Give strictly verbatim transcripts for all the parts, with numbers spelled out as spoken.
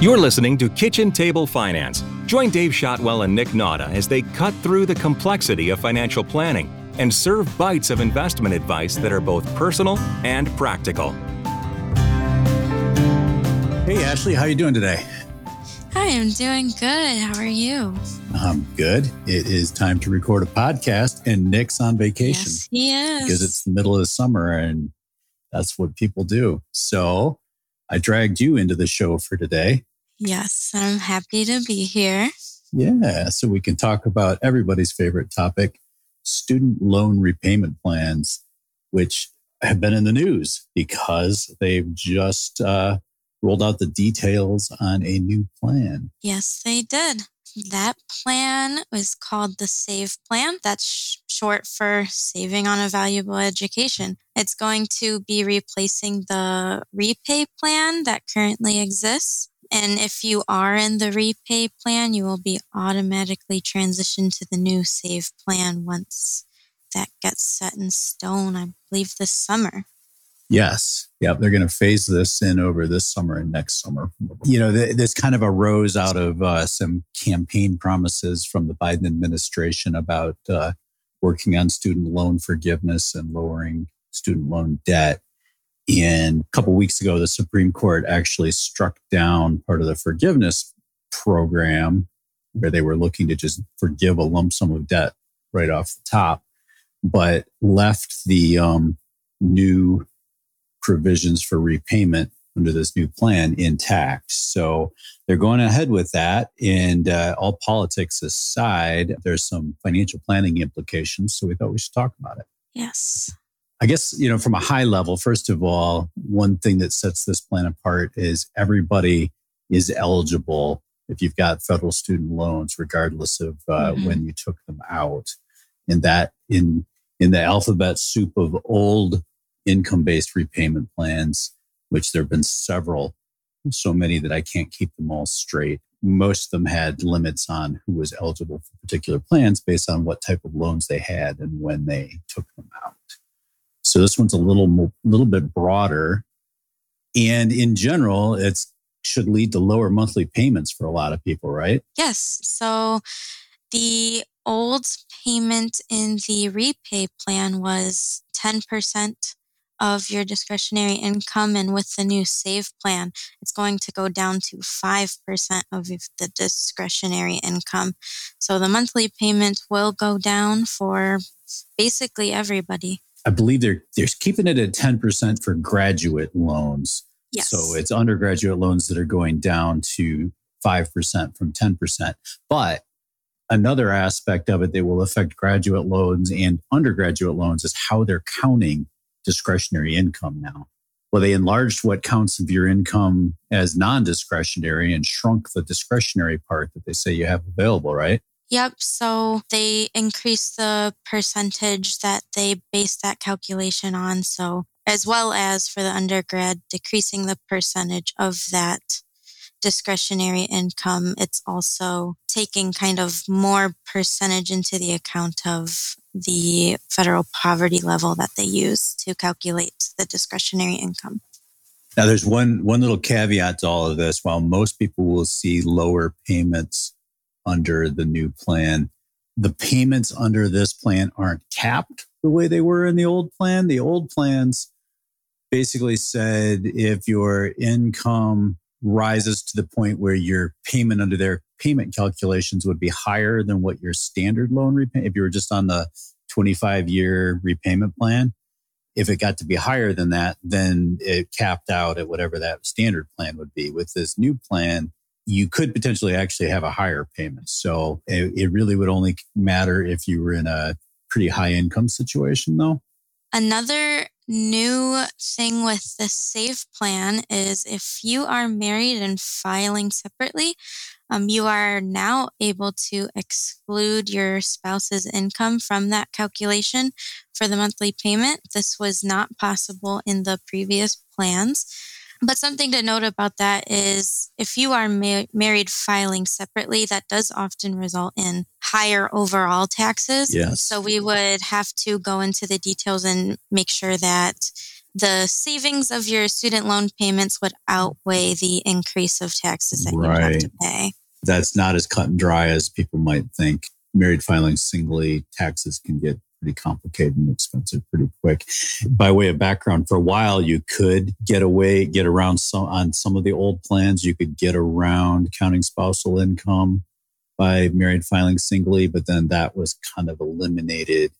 You're listening to Kitchen Table Finance. Join Dave Shotwell and Nick Nauta as they cut through the complexity of financial planning and serve bites of investment advice that are both personal and practical. Hey, Ashley, how are you doing today? Hi, I'm doing good. How are you? I'm good. It is time to record a podcast, and Nick's on vacation. Yes, he is. Because it's the middle of the summer, and that's what people do. So I dragged you into the show for today. Yes, I'm happy to be here. Yeah, so we can talk about everybody's favorite topic, student loan repayment plans, which have been in the news because they've just uh, rolled out the details on a new plan. Yes, they did. That plan was called the SAVE Plan. That's sh- short for Saving on a Valuable Education. It's going to be replacing the repay plan that currently exists. And if you are in the repay plan, you will be automatically transitioned to the new SAVE Plan once that gets set in stone, I believe, this summer. Yes. Yeah. They're going to phase this in over this summer and next summer. You know, th- this kind of arose out of uh, some campaign promises from the Biden administration about uh, working on student loan forgiveness and lowering student loan debt. And a couple of weeks ago, the Supreme Court actually struck down part of the forgiveness program where they were looking to just forgive a lump sum of debt right off the top, but left the um, new provisions for repayment under this new plan intact. So they're going ahead with that. And uh, all politics aside, there's some financial planning implications. So we thought we should talk about it. Yes. I guess, you know, from a high level, first of all, one thing that sets this plan apart is everybody is eligible if you've got federal student loans, regardless of uh, mm-hmm. when you took them out. And that in, in the alphabet soup of old income-based repayment plans, which there have been several, so many that I can't keep them all straight. Most of them had limits on who was eligible for particular plans based on what type of loans they had and when they took them out. So this one's a little more, little bit broader. And in general, it should lead to lower monthly payments for a lot of people, right? Yes. So the old payment in the repay plan was ten percent of your discretionary income. And with the new SAVE Plan, it's going to go down to five percent of the discretionary income. So the monthly payment will go down for basically everybody. I believe they're, they're keeping it at ten percent for graduate loans. Yes. So it's undergraduate loans that are going down to five percent from ten percent. But another aspect of it that will affect graduate loans and undergraduate loans is how they're counting discretionary income now. Well, they enlarged what counts of your income as non-discretionary and shrunk the discretionary part that they say you have available, right? Yep. So they increased the percentage that they based that calculation on. So as well as for the undergrad, decreasing the percentage of that discretionary income, it's also taking kind of more percentage into the account of the federal poverty level that they use to calculate the discretionary income. Now, there's one one little caveat to all of this. While most people will see lower payments under the new plan, the payments under this plan aren't capped the way they were in the old plan. The old plans basically said if your income rises to the point where your payment under their payment calculations would be higher than what your standard loan repayment, if you were just on the twenty-five year repayment plan, if it got to be higher than that, then it capped out at whatever that standard plan would be. With this new plan, you could potentially actually have a higher payment. So it, it really would only matter if you were in a pretty high income situation, though. Another new thing with the SAVE Plan is if you are married and filing separately, um, you are now able to exclude your spouse's income from that calculation for the monthly payment. This was not possible in the previous plans. But something to note about that is if you are ma- married filing separately, that does often result in higher overall taxes. Yes. So we would have to go into the details and make sure that the savings of your student loan payments would outweigh the increase of taxes that right. you have to pay. That's not as cut and dry as people might think. Married filing singly, taxes can get pretty complicated and expensive pretty quick. By way of background, for a while, you could get away, get around some, on some of the old plans. You could get around counting spousal income by married filing singly, but then that was kind of eliminated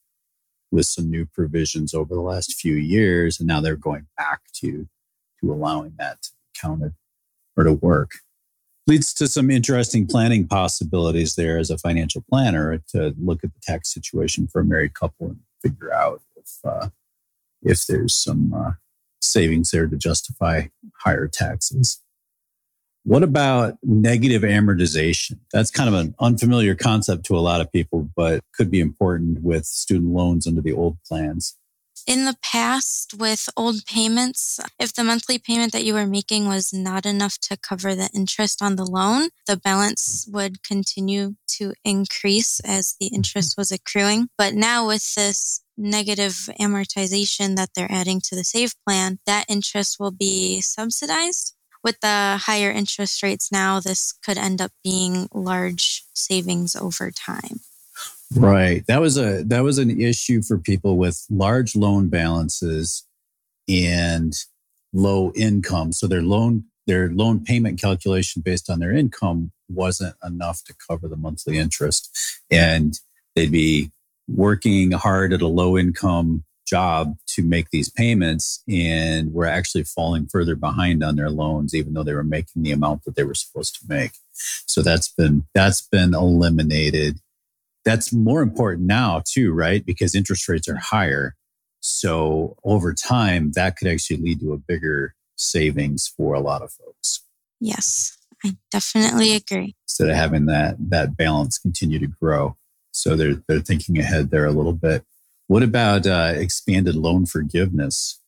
with some new provisions over the last few years. And now they're going back to, to allowing that to be counted or to work. Leads to some interesting planning possibilities there as a financial planner to look at the tax situation for a married couple and figure out if uh, if there's some uh, savings there to justify higher taxes. What about negative amortization? That's kind of an unfamiliar concept to a lot of people, but could be important with student loans under the old plans. In the past, with old payments, if the monthly payment that you were making was not enough to cover the interest on the loan, the balance would continue to increase as the interest was accruing. But now with this negative amortization that they're adding to the SAVE plan, that interest will be subsidized. With the higher interest rates now, this could end up being large savings over time. Right. That was a that was an issue for people with large loan balances and low income. So their loan their loan payment calculation based on their income wasn't enough to cover the monthly interest. And they'd be working hard at a low income job to make these payments and were actually falling further behind on their loans, even though they were making the amount that they were supposed to make. So that's been that's been eliminated. That's more important now too, right? Because interest rates are higher. So over time, that could actually lead to a bigger savings for a lot of folks. Yes, I definitely agree. Instead of having that that balance continue to grow. So they're they're thinking ahead there a little bit. What about uh, expanded loan forgiveness?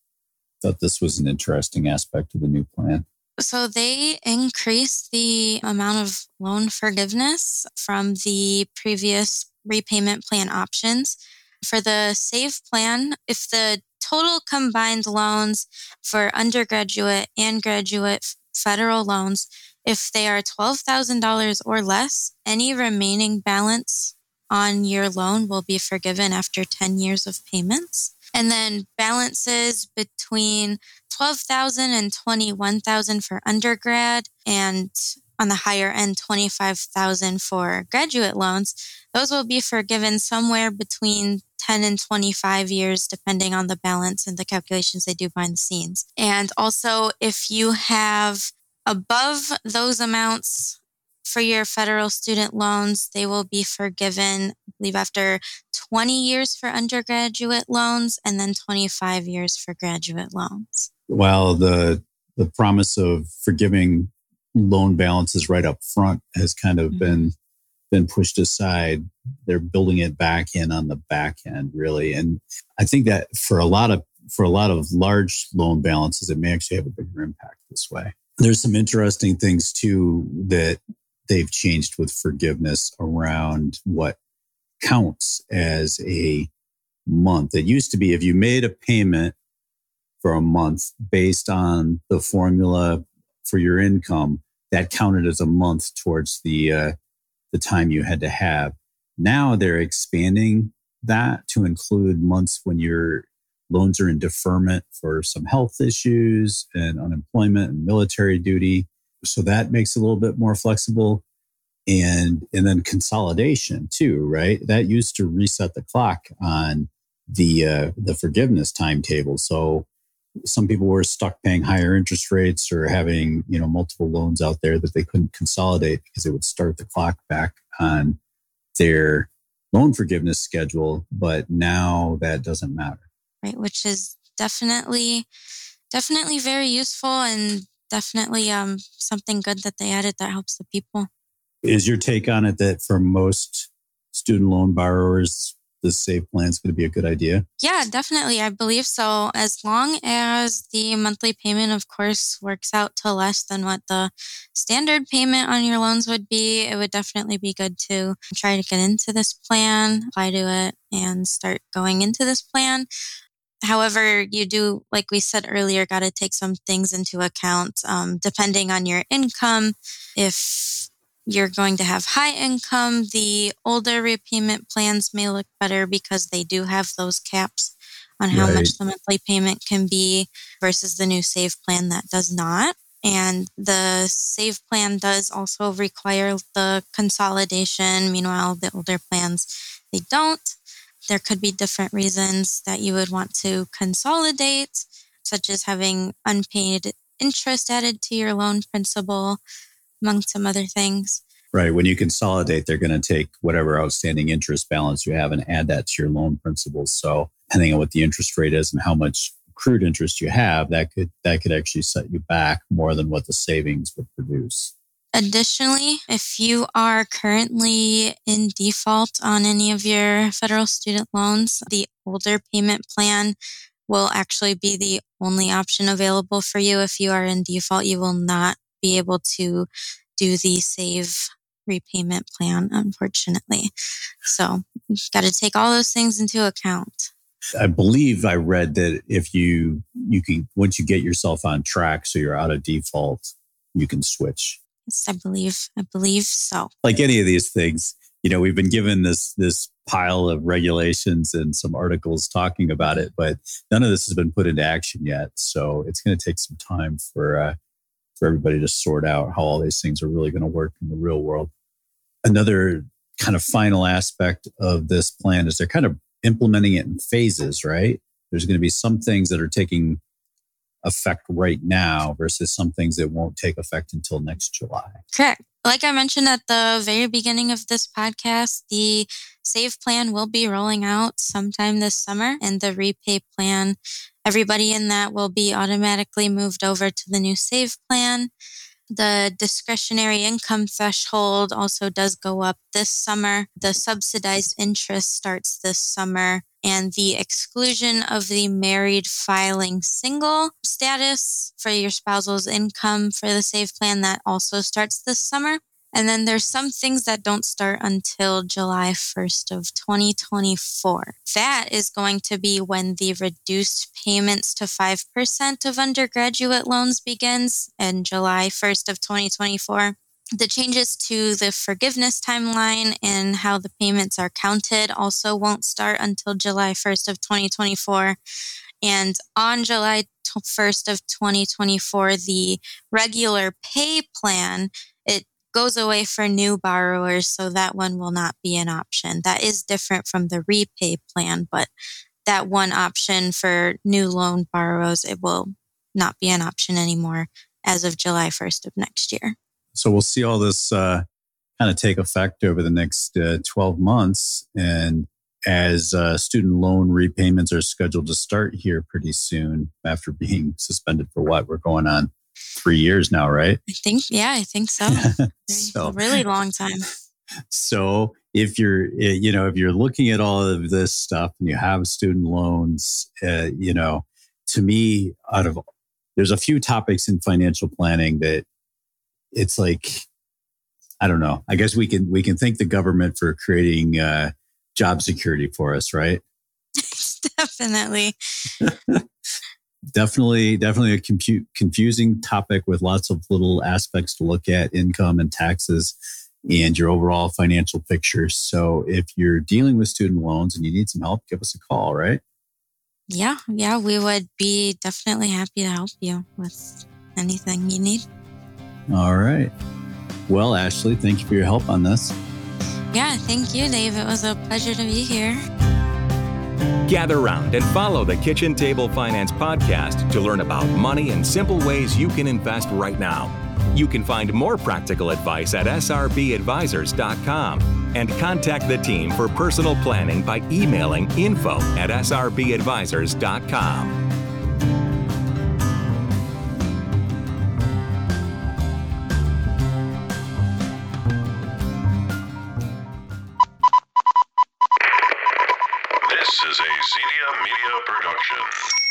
I thought this was an interesting aspect of the new plan. So they increased the amount of loan forgiveness from the previous repayment plan options. For the SAVE plan, if the total combined loans for undergraduate and graduate federal loans, if they are twelve thousand dollars or less, any remaining balance on your loan will be forgiven after ten years of payments. And then balances between twelve thousand dollars and twenty-one thousand dollars for undergrad, and on the higher end, twenty-five thousand dollars for graduate loans. Those will be forgiven somewhere between ten and twenty-five years, depending on the balance and the calculations they do behind the scenes. And also, if you have above those amounts for your federal student loans, they will be forgiven, I believe, after twenty years for undergraduate loans and then twenty-five years for graduate loans. Well, the the promise of forgiving loan balances right up front has kind of mm-hmm. been been pushed aside. They're building it back in on the back end, really. And I think that for a lot of for a lot of large loan balances, it may actually have a bigger impact this way. There's some interesting things too that they've changed with forgiveness around what counts as a month. It used to be if you made a payment for a month based on the formula for your income, that counted as a month towards the uh, the time you had to have. Now they're expanding that to include months when your loans are in deferment for some health issues and unemployment and military duty. So that makes it a little bit more flexible. And and then consolidation too, right? That used to reset the clock on the uh, the forgiveness timetable. So some people were stuck paying higher interest rates or having, you know, multiple loans out there that they couldn't consolidate because it would start the clock back on their loan forgiveness schedule. But now that doesn't matter. Right, which is definitely, definitely very useful and definitely um, something good that they added that helps the people. Is your take on it that for most student loan borrowers, the SAVE plan is going to be a good idea? Yeah, definitely. I believe so. As long as the monthly payment, of course, works out to less than what the standard payment on your loans would be, it would definitely be good to try to get into this plan, apply to it, and start going into this plan. However, you do, like we said earlier, got to take some things into account, um, depending on your income. If you're going to have high income, the older repayment plans may look better because they do have those caps on how right. much the monthly payment can be versus the new SAVE plan that does not. And the SAVE plan does also require the consolidation. Meanwhile, the older plans, they don't. There could be different reasons that you would want to consolidate, such as having unpaid interest added to your loan principal, among some other things. Right. When you consolidate, they're going to take whatever outstanding interest balance you have and add that to your loan principal. So depending on what the interest rate is and how much accrued interest you have, that could that could actually set you back more than what the savings would produce. Additionally, if you are currently in default on any of your federal student loans, the older payment plan will actually be the only option available for you. If you are in default, you will not be able to do the SAVE repayment plan, unfortunately. So you've got to take all those things into account. I believe I read that if you, you can, once you get yourself on track, so you're out of default, you can switch. I believe, I believe so. Like any of these things, you know, we've been given this this pile of regulations and some articles talking about it, but none of this has been put into action yet. So it's going to take some time for uh, for everybody to sort out how all these things are really going to work in the real world. Another kind of final aspect of this plan is they're kind of implementing it in phases, right? There's going to be some things that are taking effect right now versus some things that won't take effect until next July. Correct. Like I mentioned at the very beginning of this podcast, the SAVE plan will be rolling out sometime this summer, and the repay plan, everybody in that will be automatically moved over to the new SAVE plan. The discretionary income threshold also does go up this summer. The subsidized interest starts this summer. And the exclusion of the married filing single status for your spouse's income for the SAVE plan, that also starts this summer. And then there's some things that don't start until July first of twenty twenty-four. That is going to be when the reduced payments to five percent of undergraduate loans begins in July first of twenty twenty-four. The changes to the forgiveness timeline and how the payments are counted also won't start until July first of twenty twenty-four. And on July first of twenty twenty-four, the regular pay plan, it goes away for new borrowers, so that one will not be an option. That is different from the repay plan, but that one option for new loan borrowers, it will not be an option anymore as of July first of next year. So we'll see all this uh, kind of take effect over the next uh, twelve months. And as uh, student loan repayments are scheduled to start here pretty soon after being suspended for what? We're going on three years now, right? I think, yeah, I think so. so really long time. So if you're, you know, if you're looking at all of this stuff and you have student loans, uh, you know, to me, out of, there's a few topics in financial planning that it's like, I don't know. I guess we can we can thank the government for creating uh, job security for us, right? Definitely. definitely, definitely a compute, confusing topic with lots of little aspects to look at, income and taxes and your overall financial picture. So if you're dealing with student loans and you need some help, give us a call, right? Yeah, yeah. We would be definitely happy to help you with anything you need. All right. Well, Ashley, thank you for your help on this. Yeah, thank you, Dave. It was a pleasure to be here. Gather round and follow the Kitchen Table Finance podcast to learn about money and simple ways you can invest right now. You can find more practical advice at S R B advisors dot com and contact the team for personal planning by emailing info at S R B advisors dot com. This is a Zedia Media production.